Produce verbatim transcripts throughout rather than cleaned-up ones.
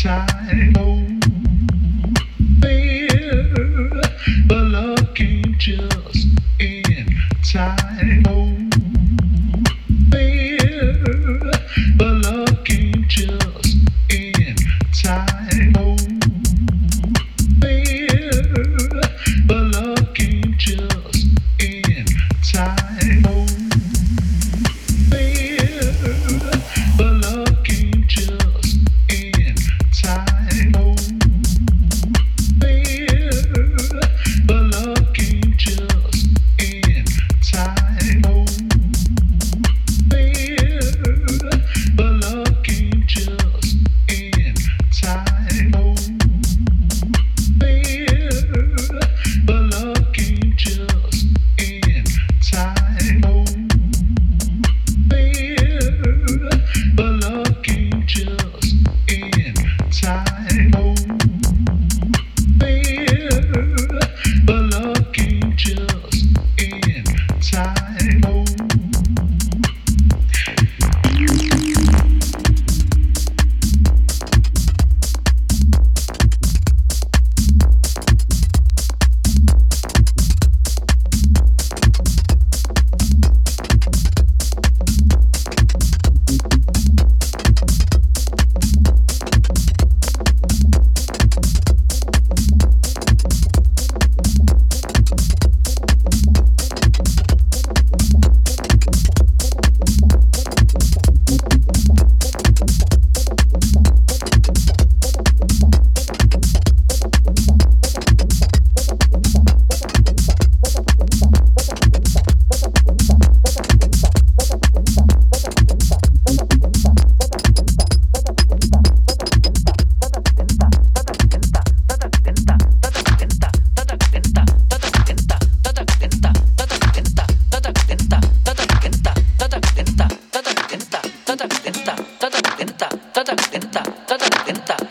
Time.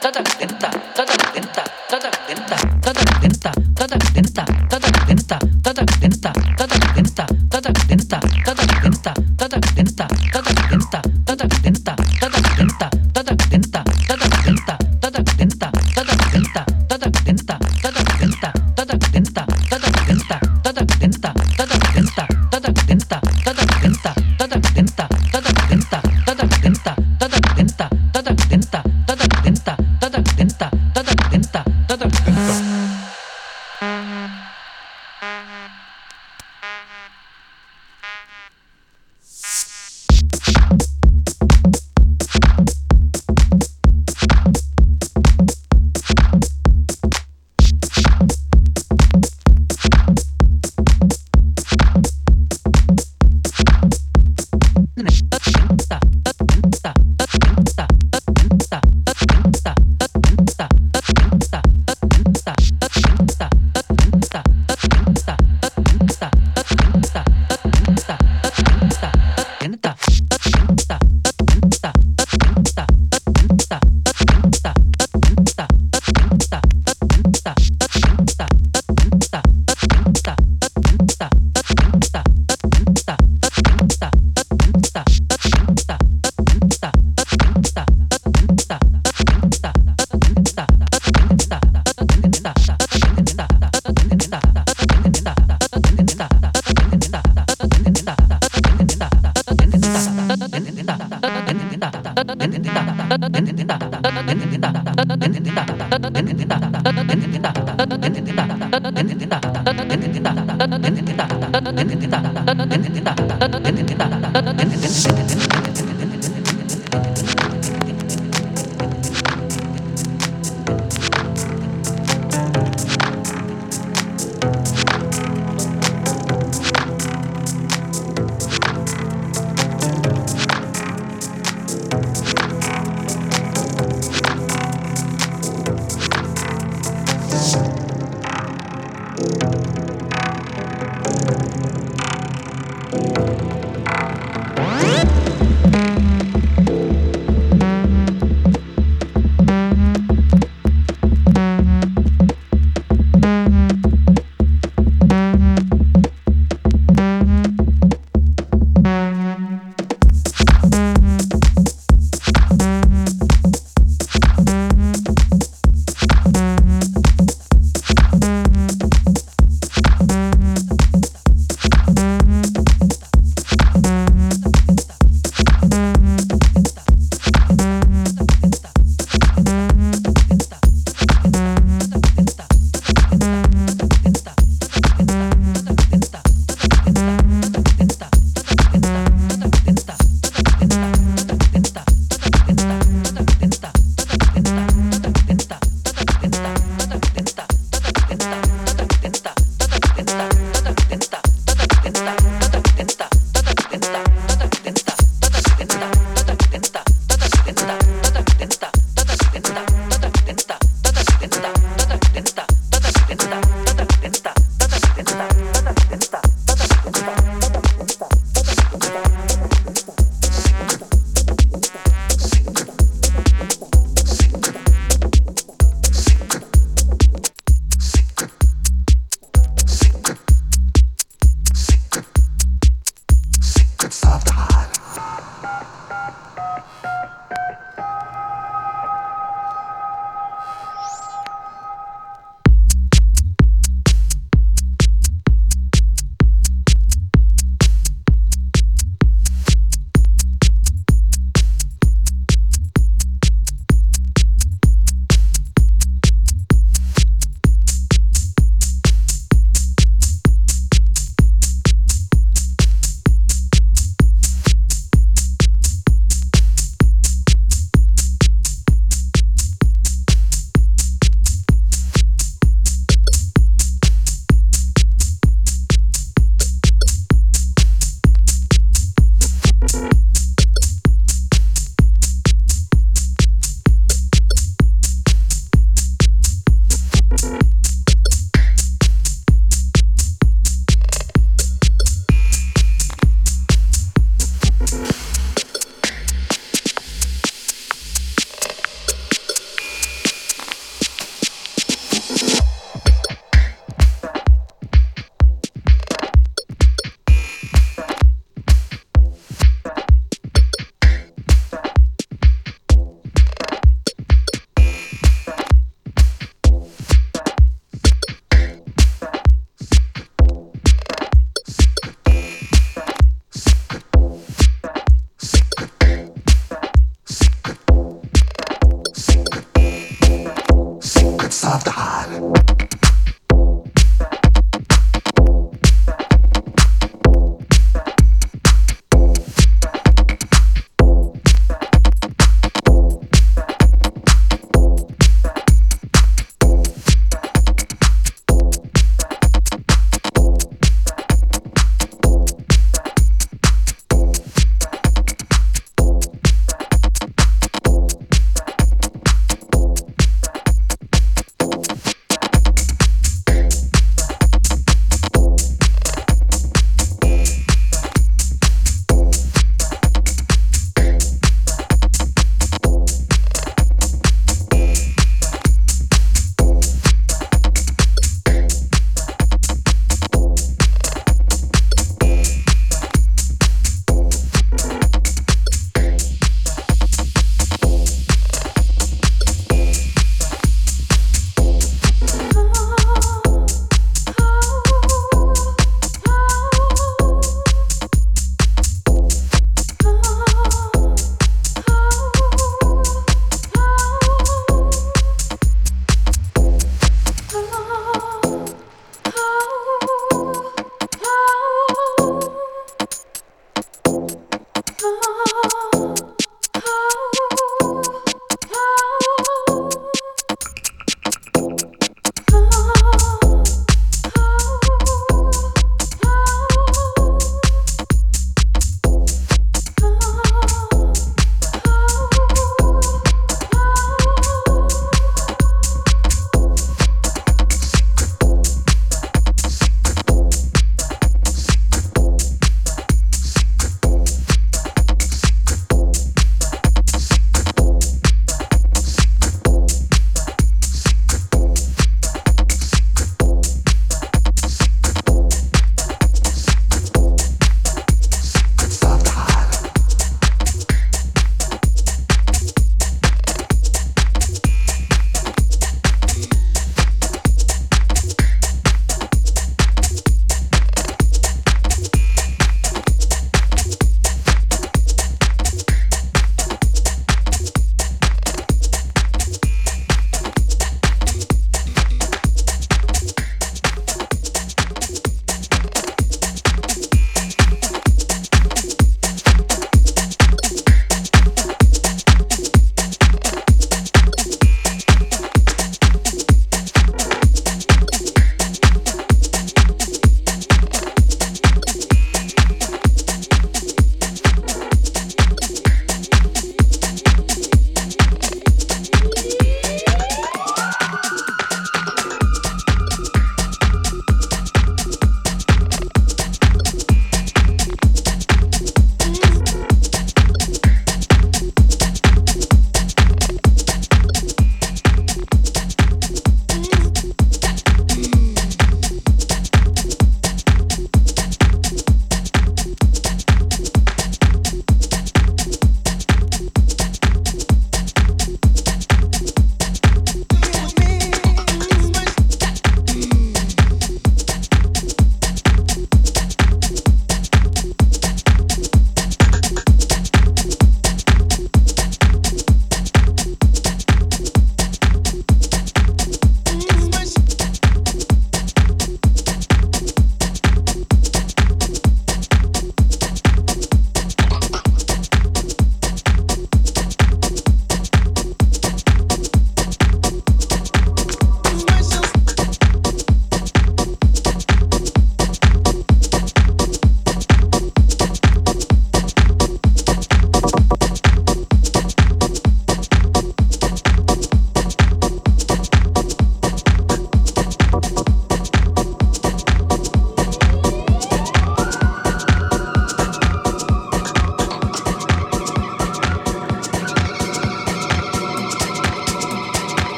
What?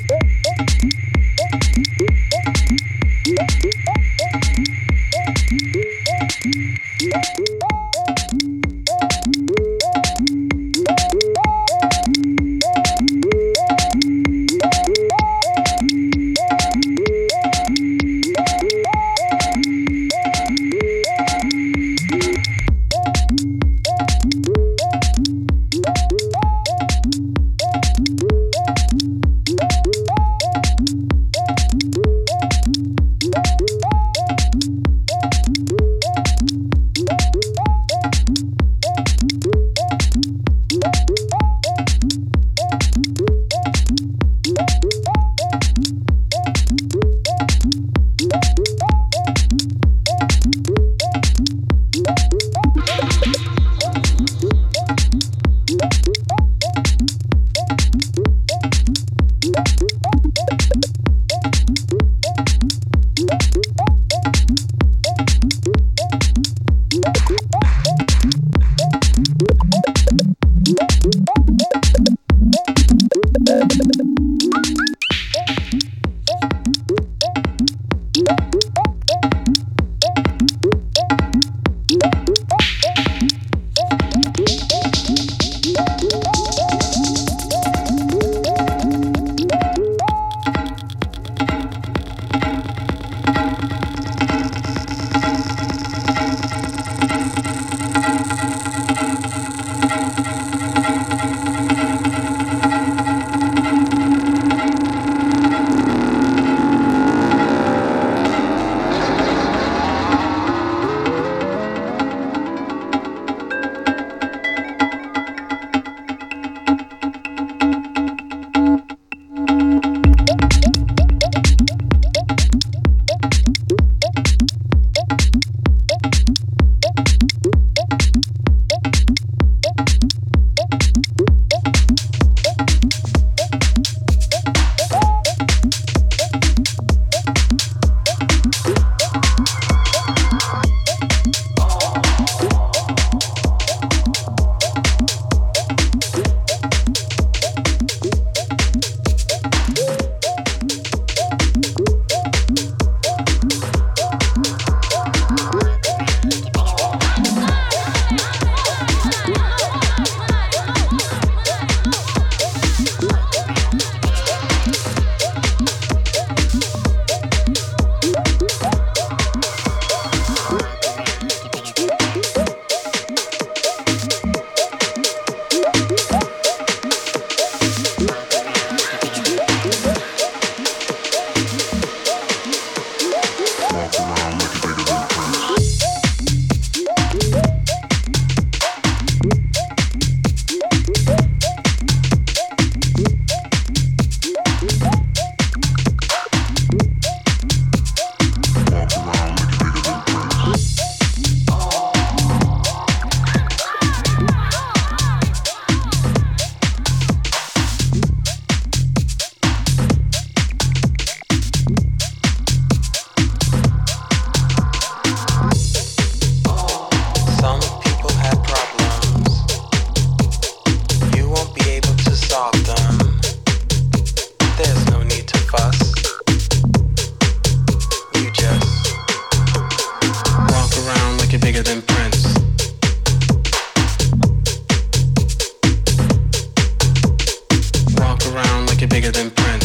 Bigger than Prince.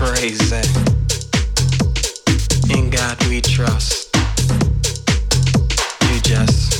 crazy. In God we trust. You just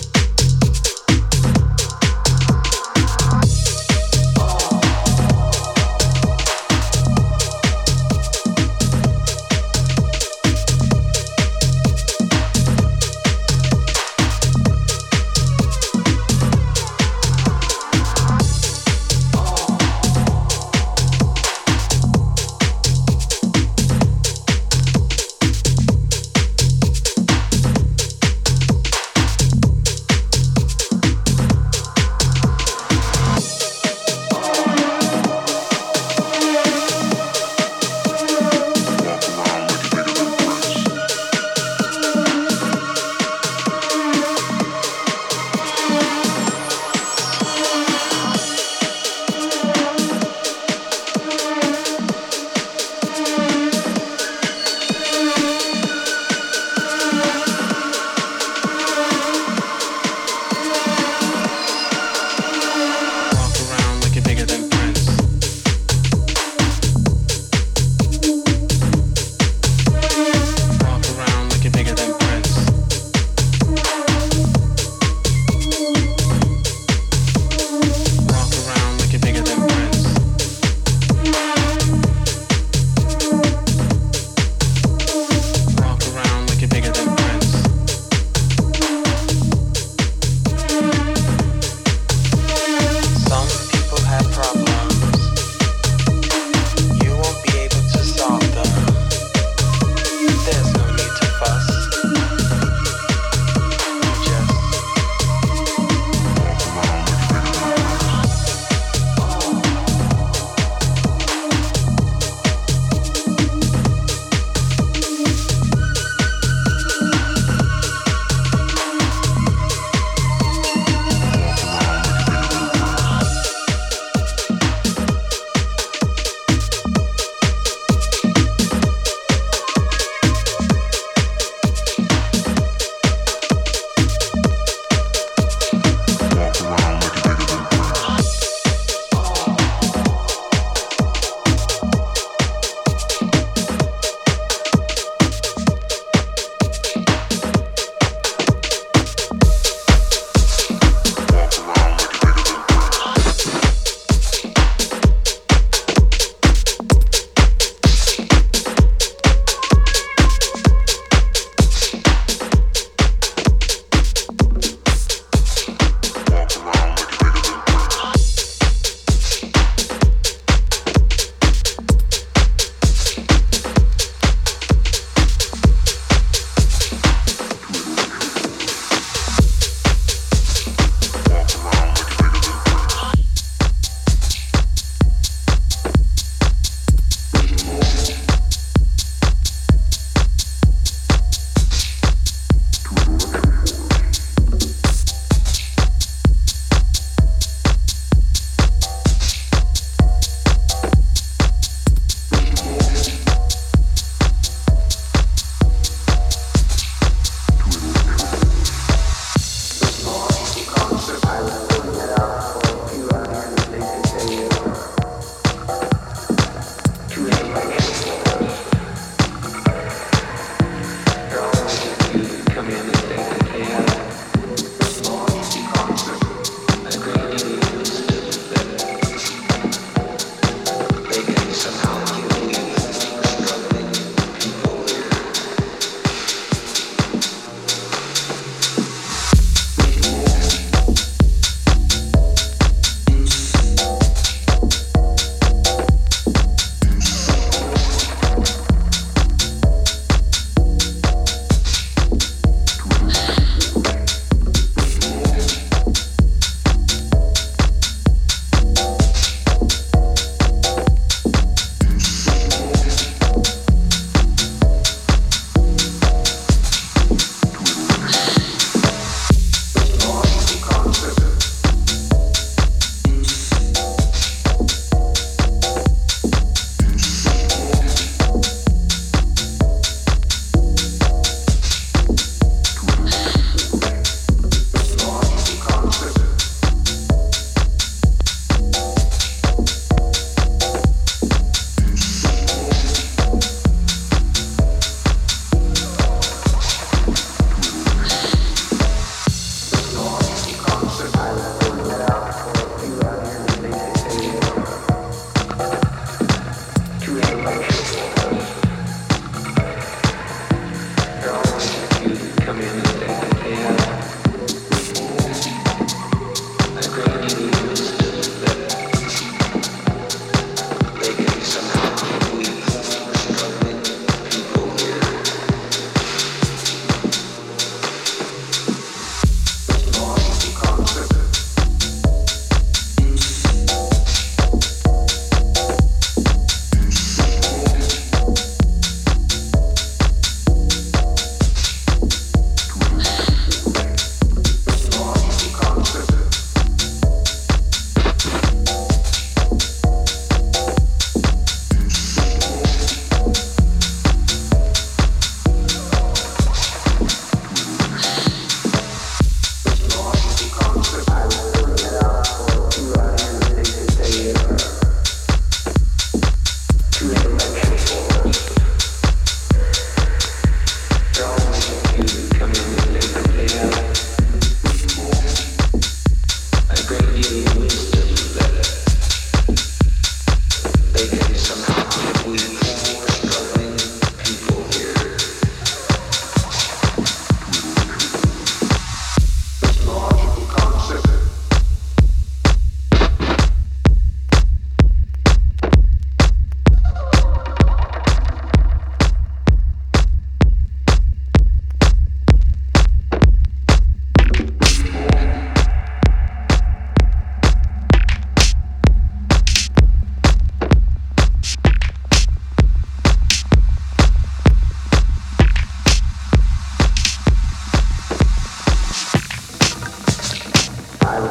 I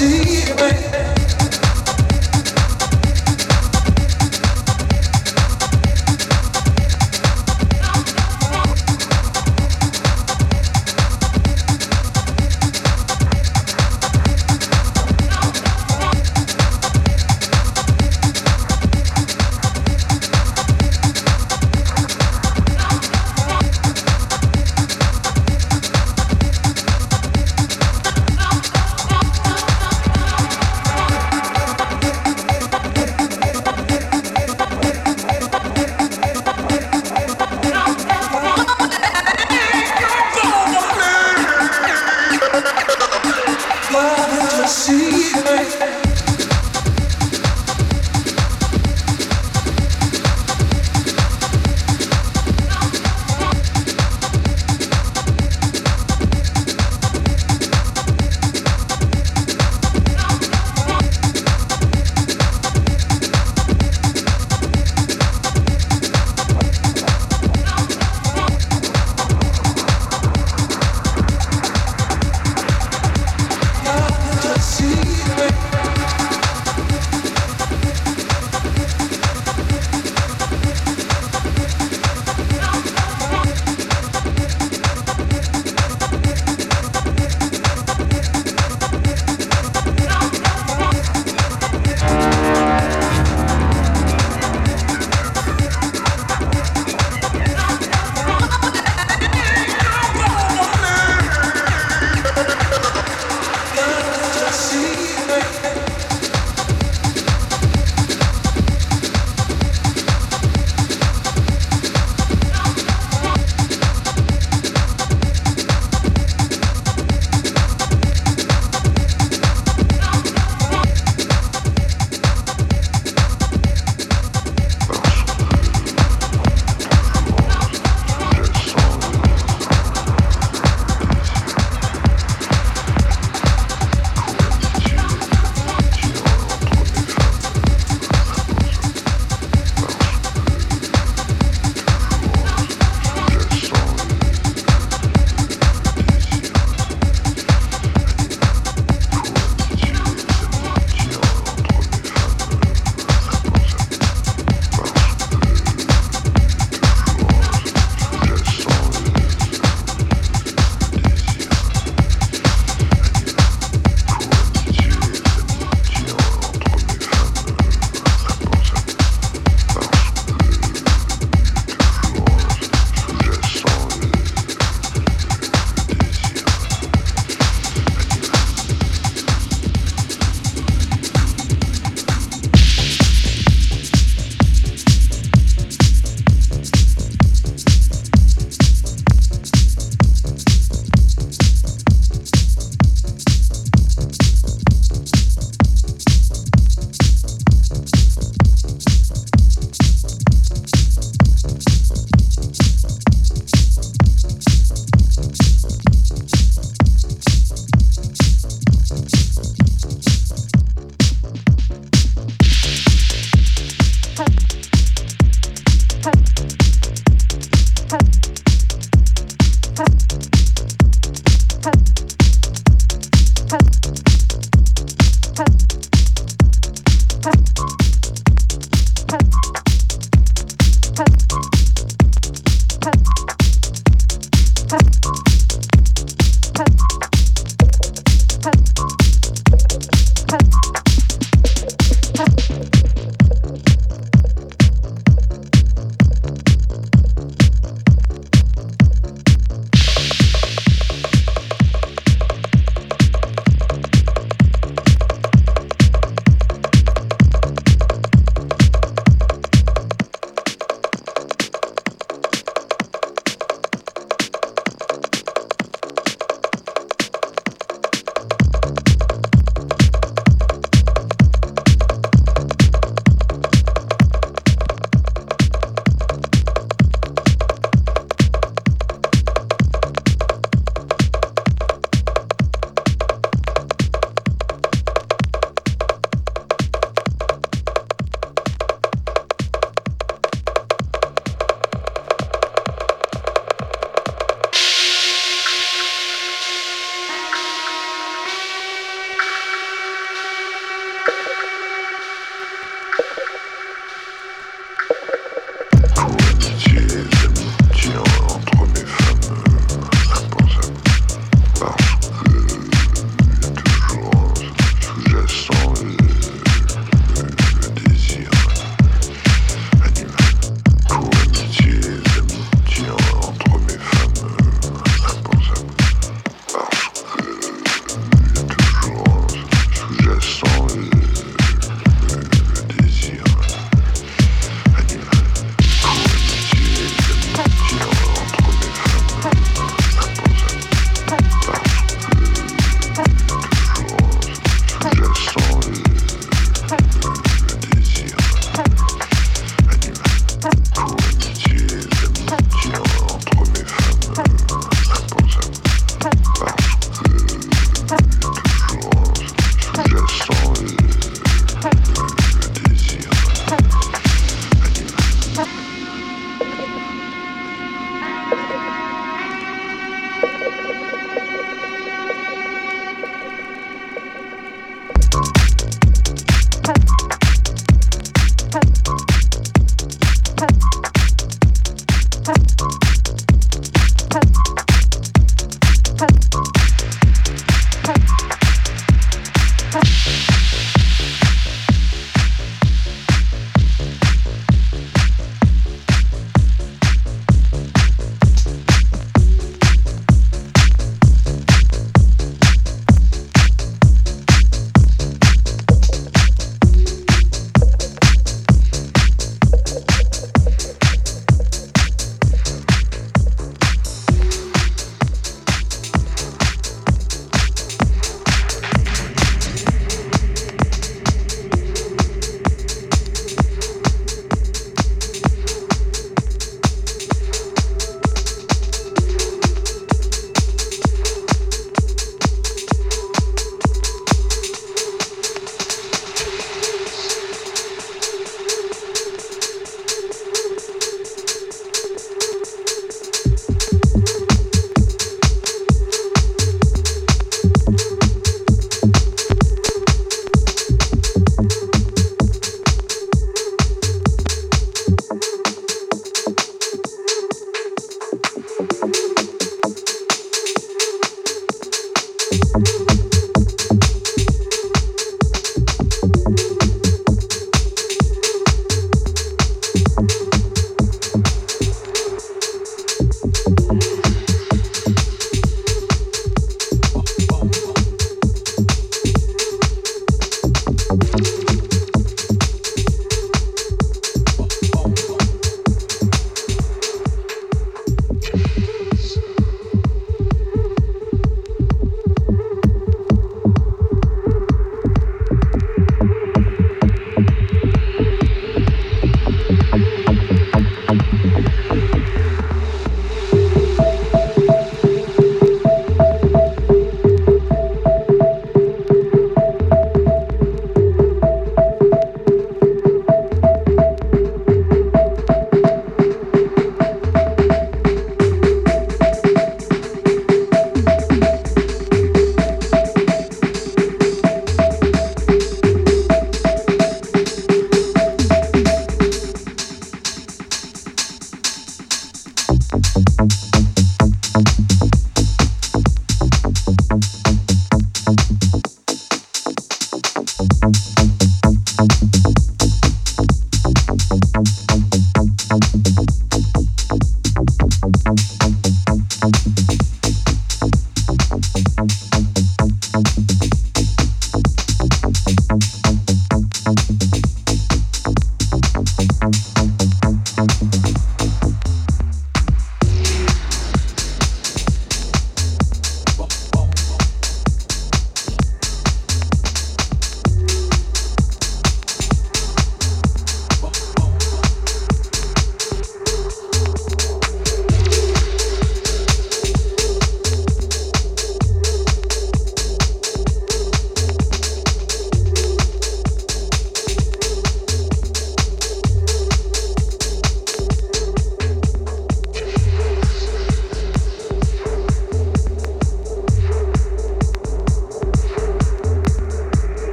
See you.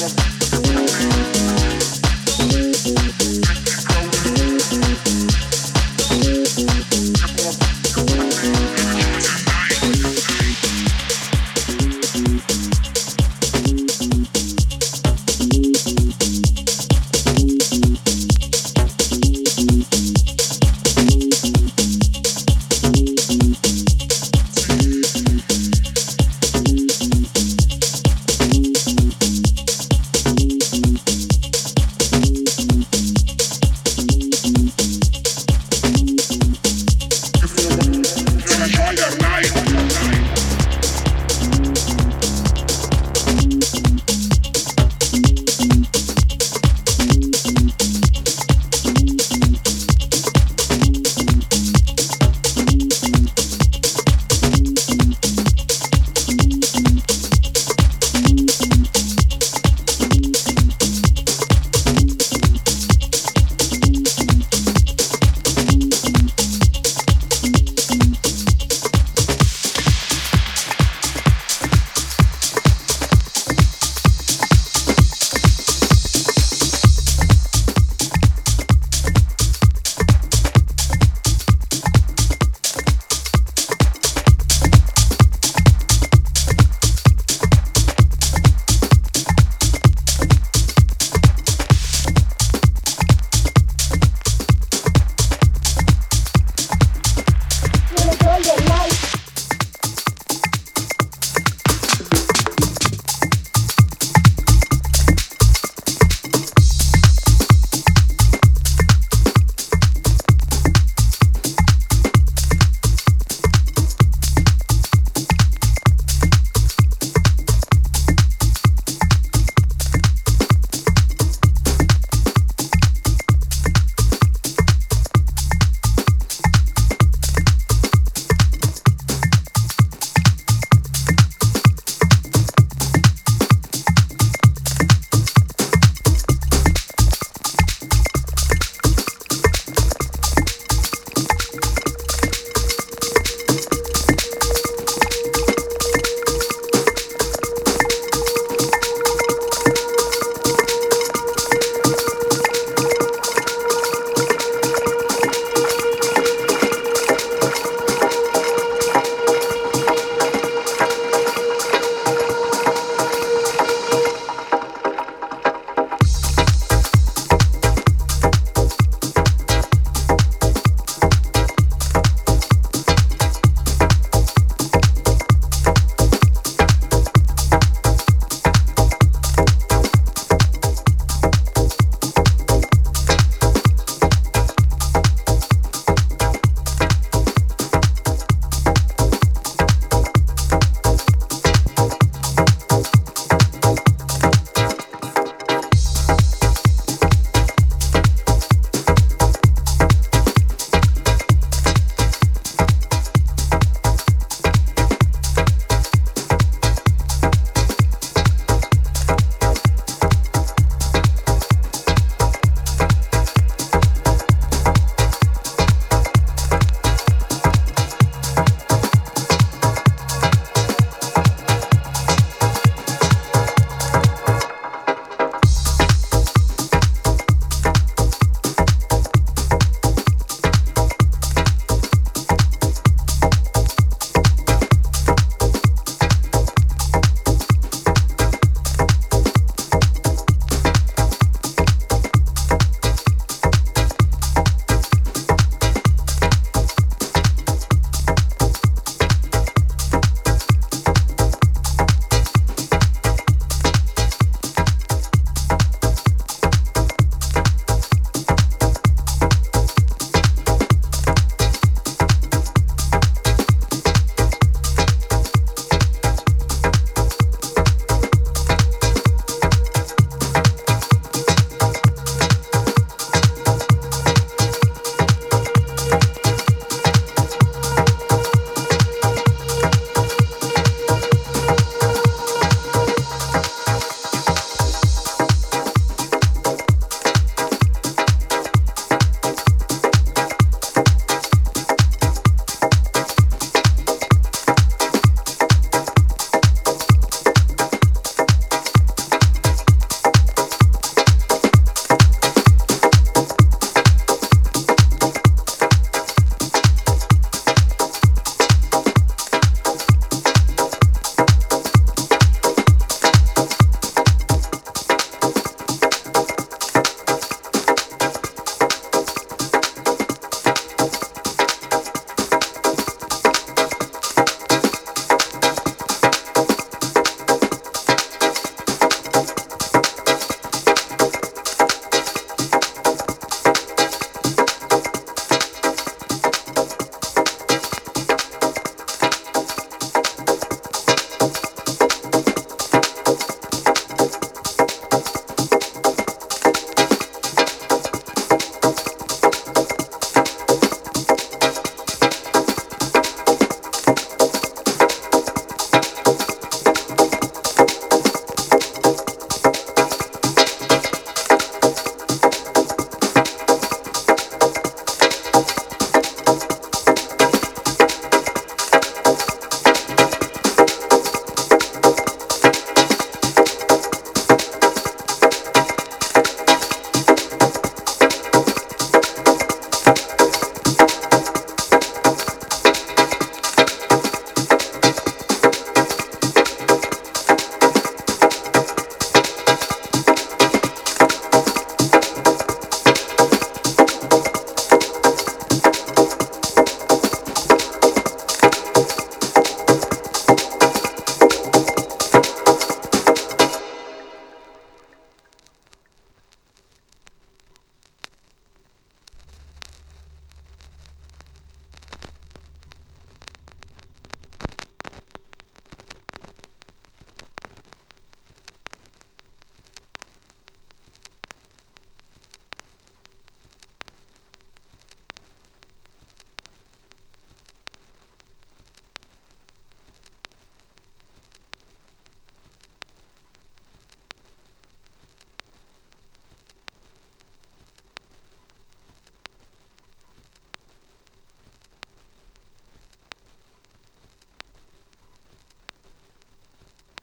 Thank you.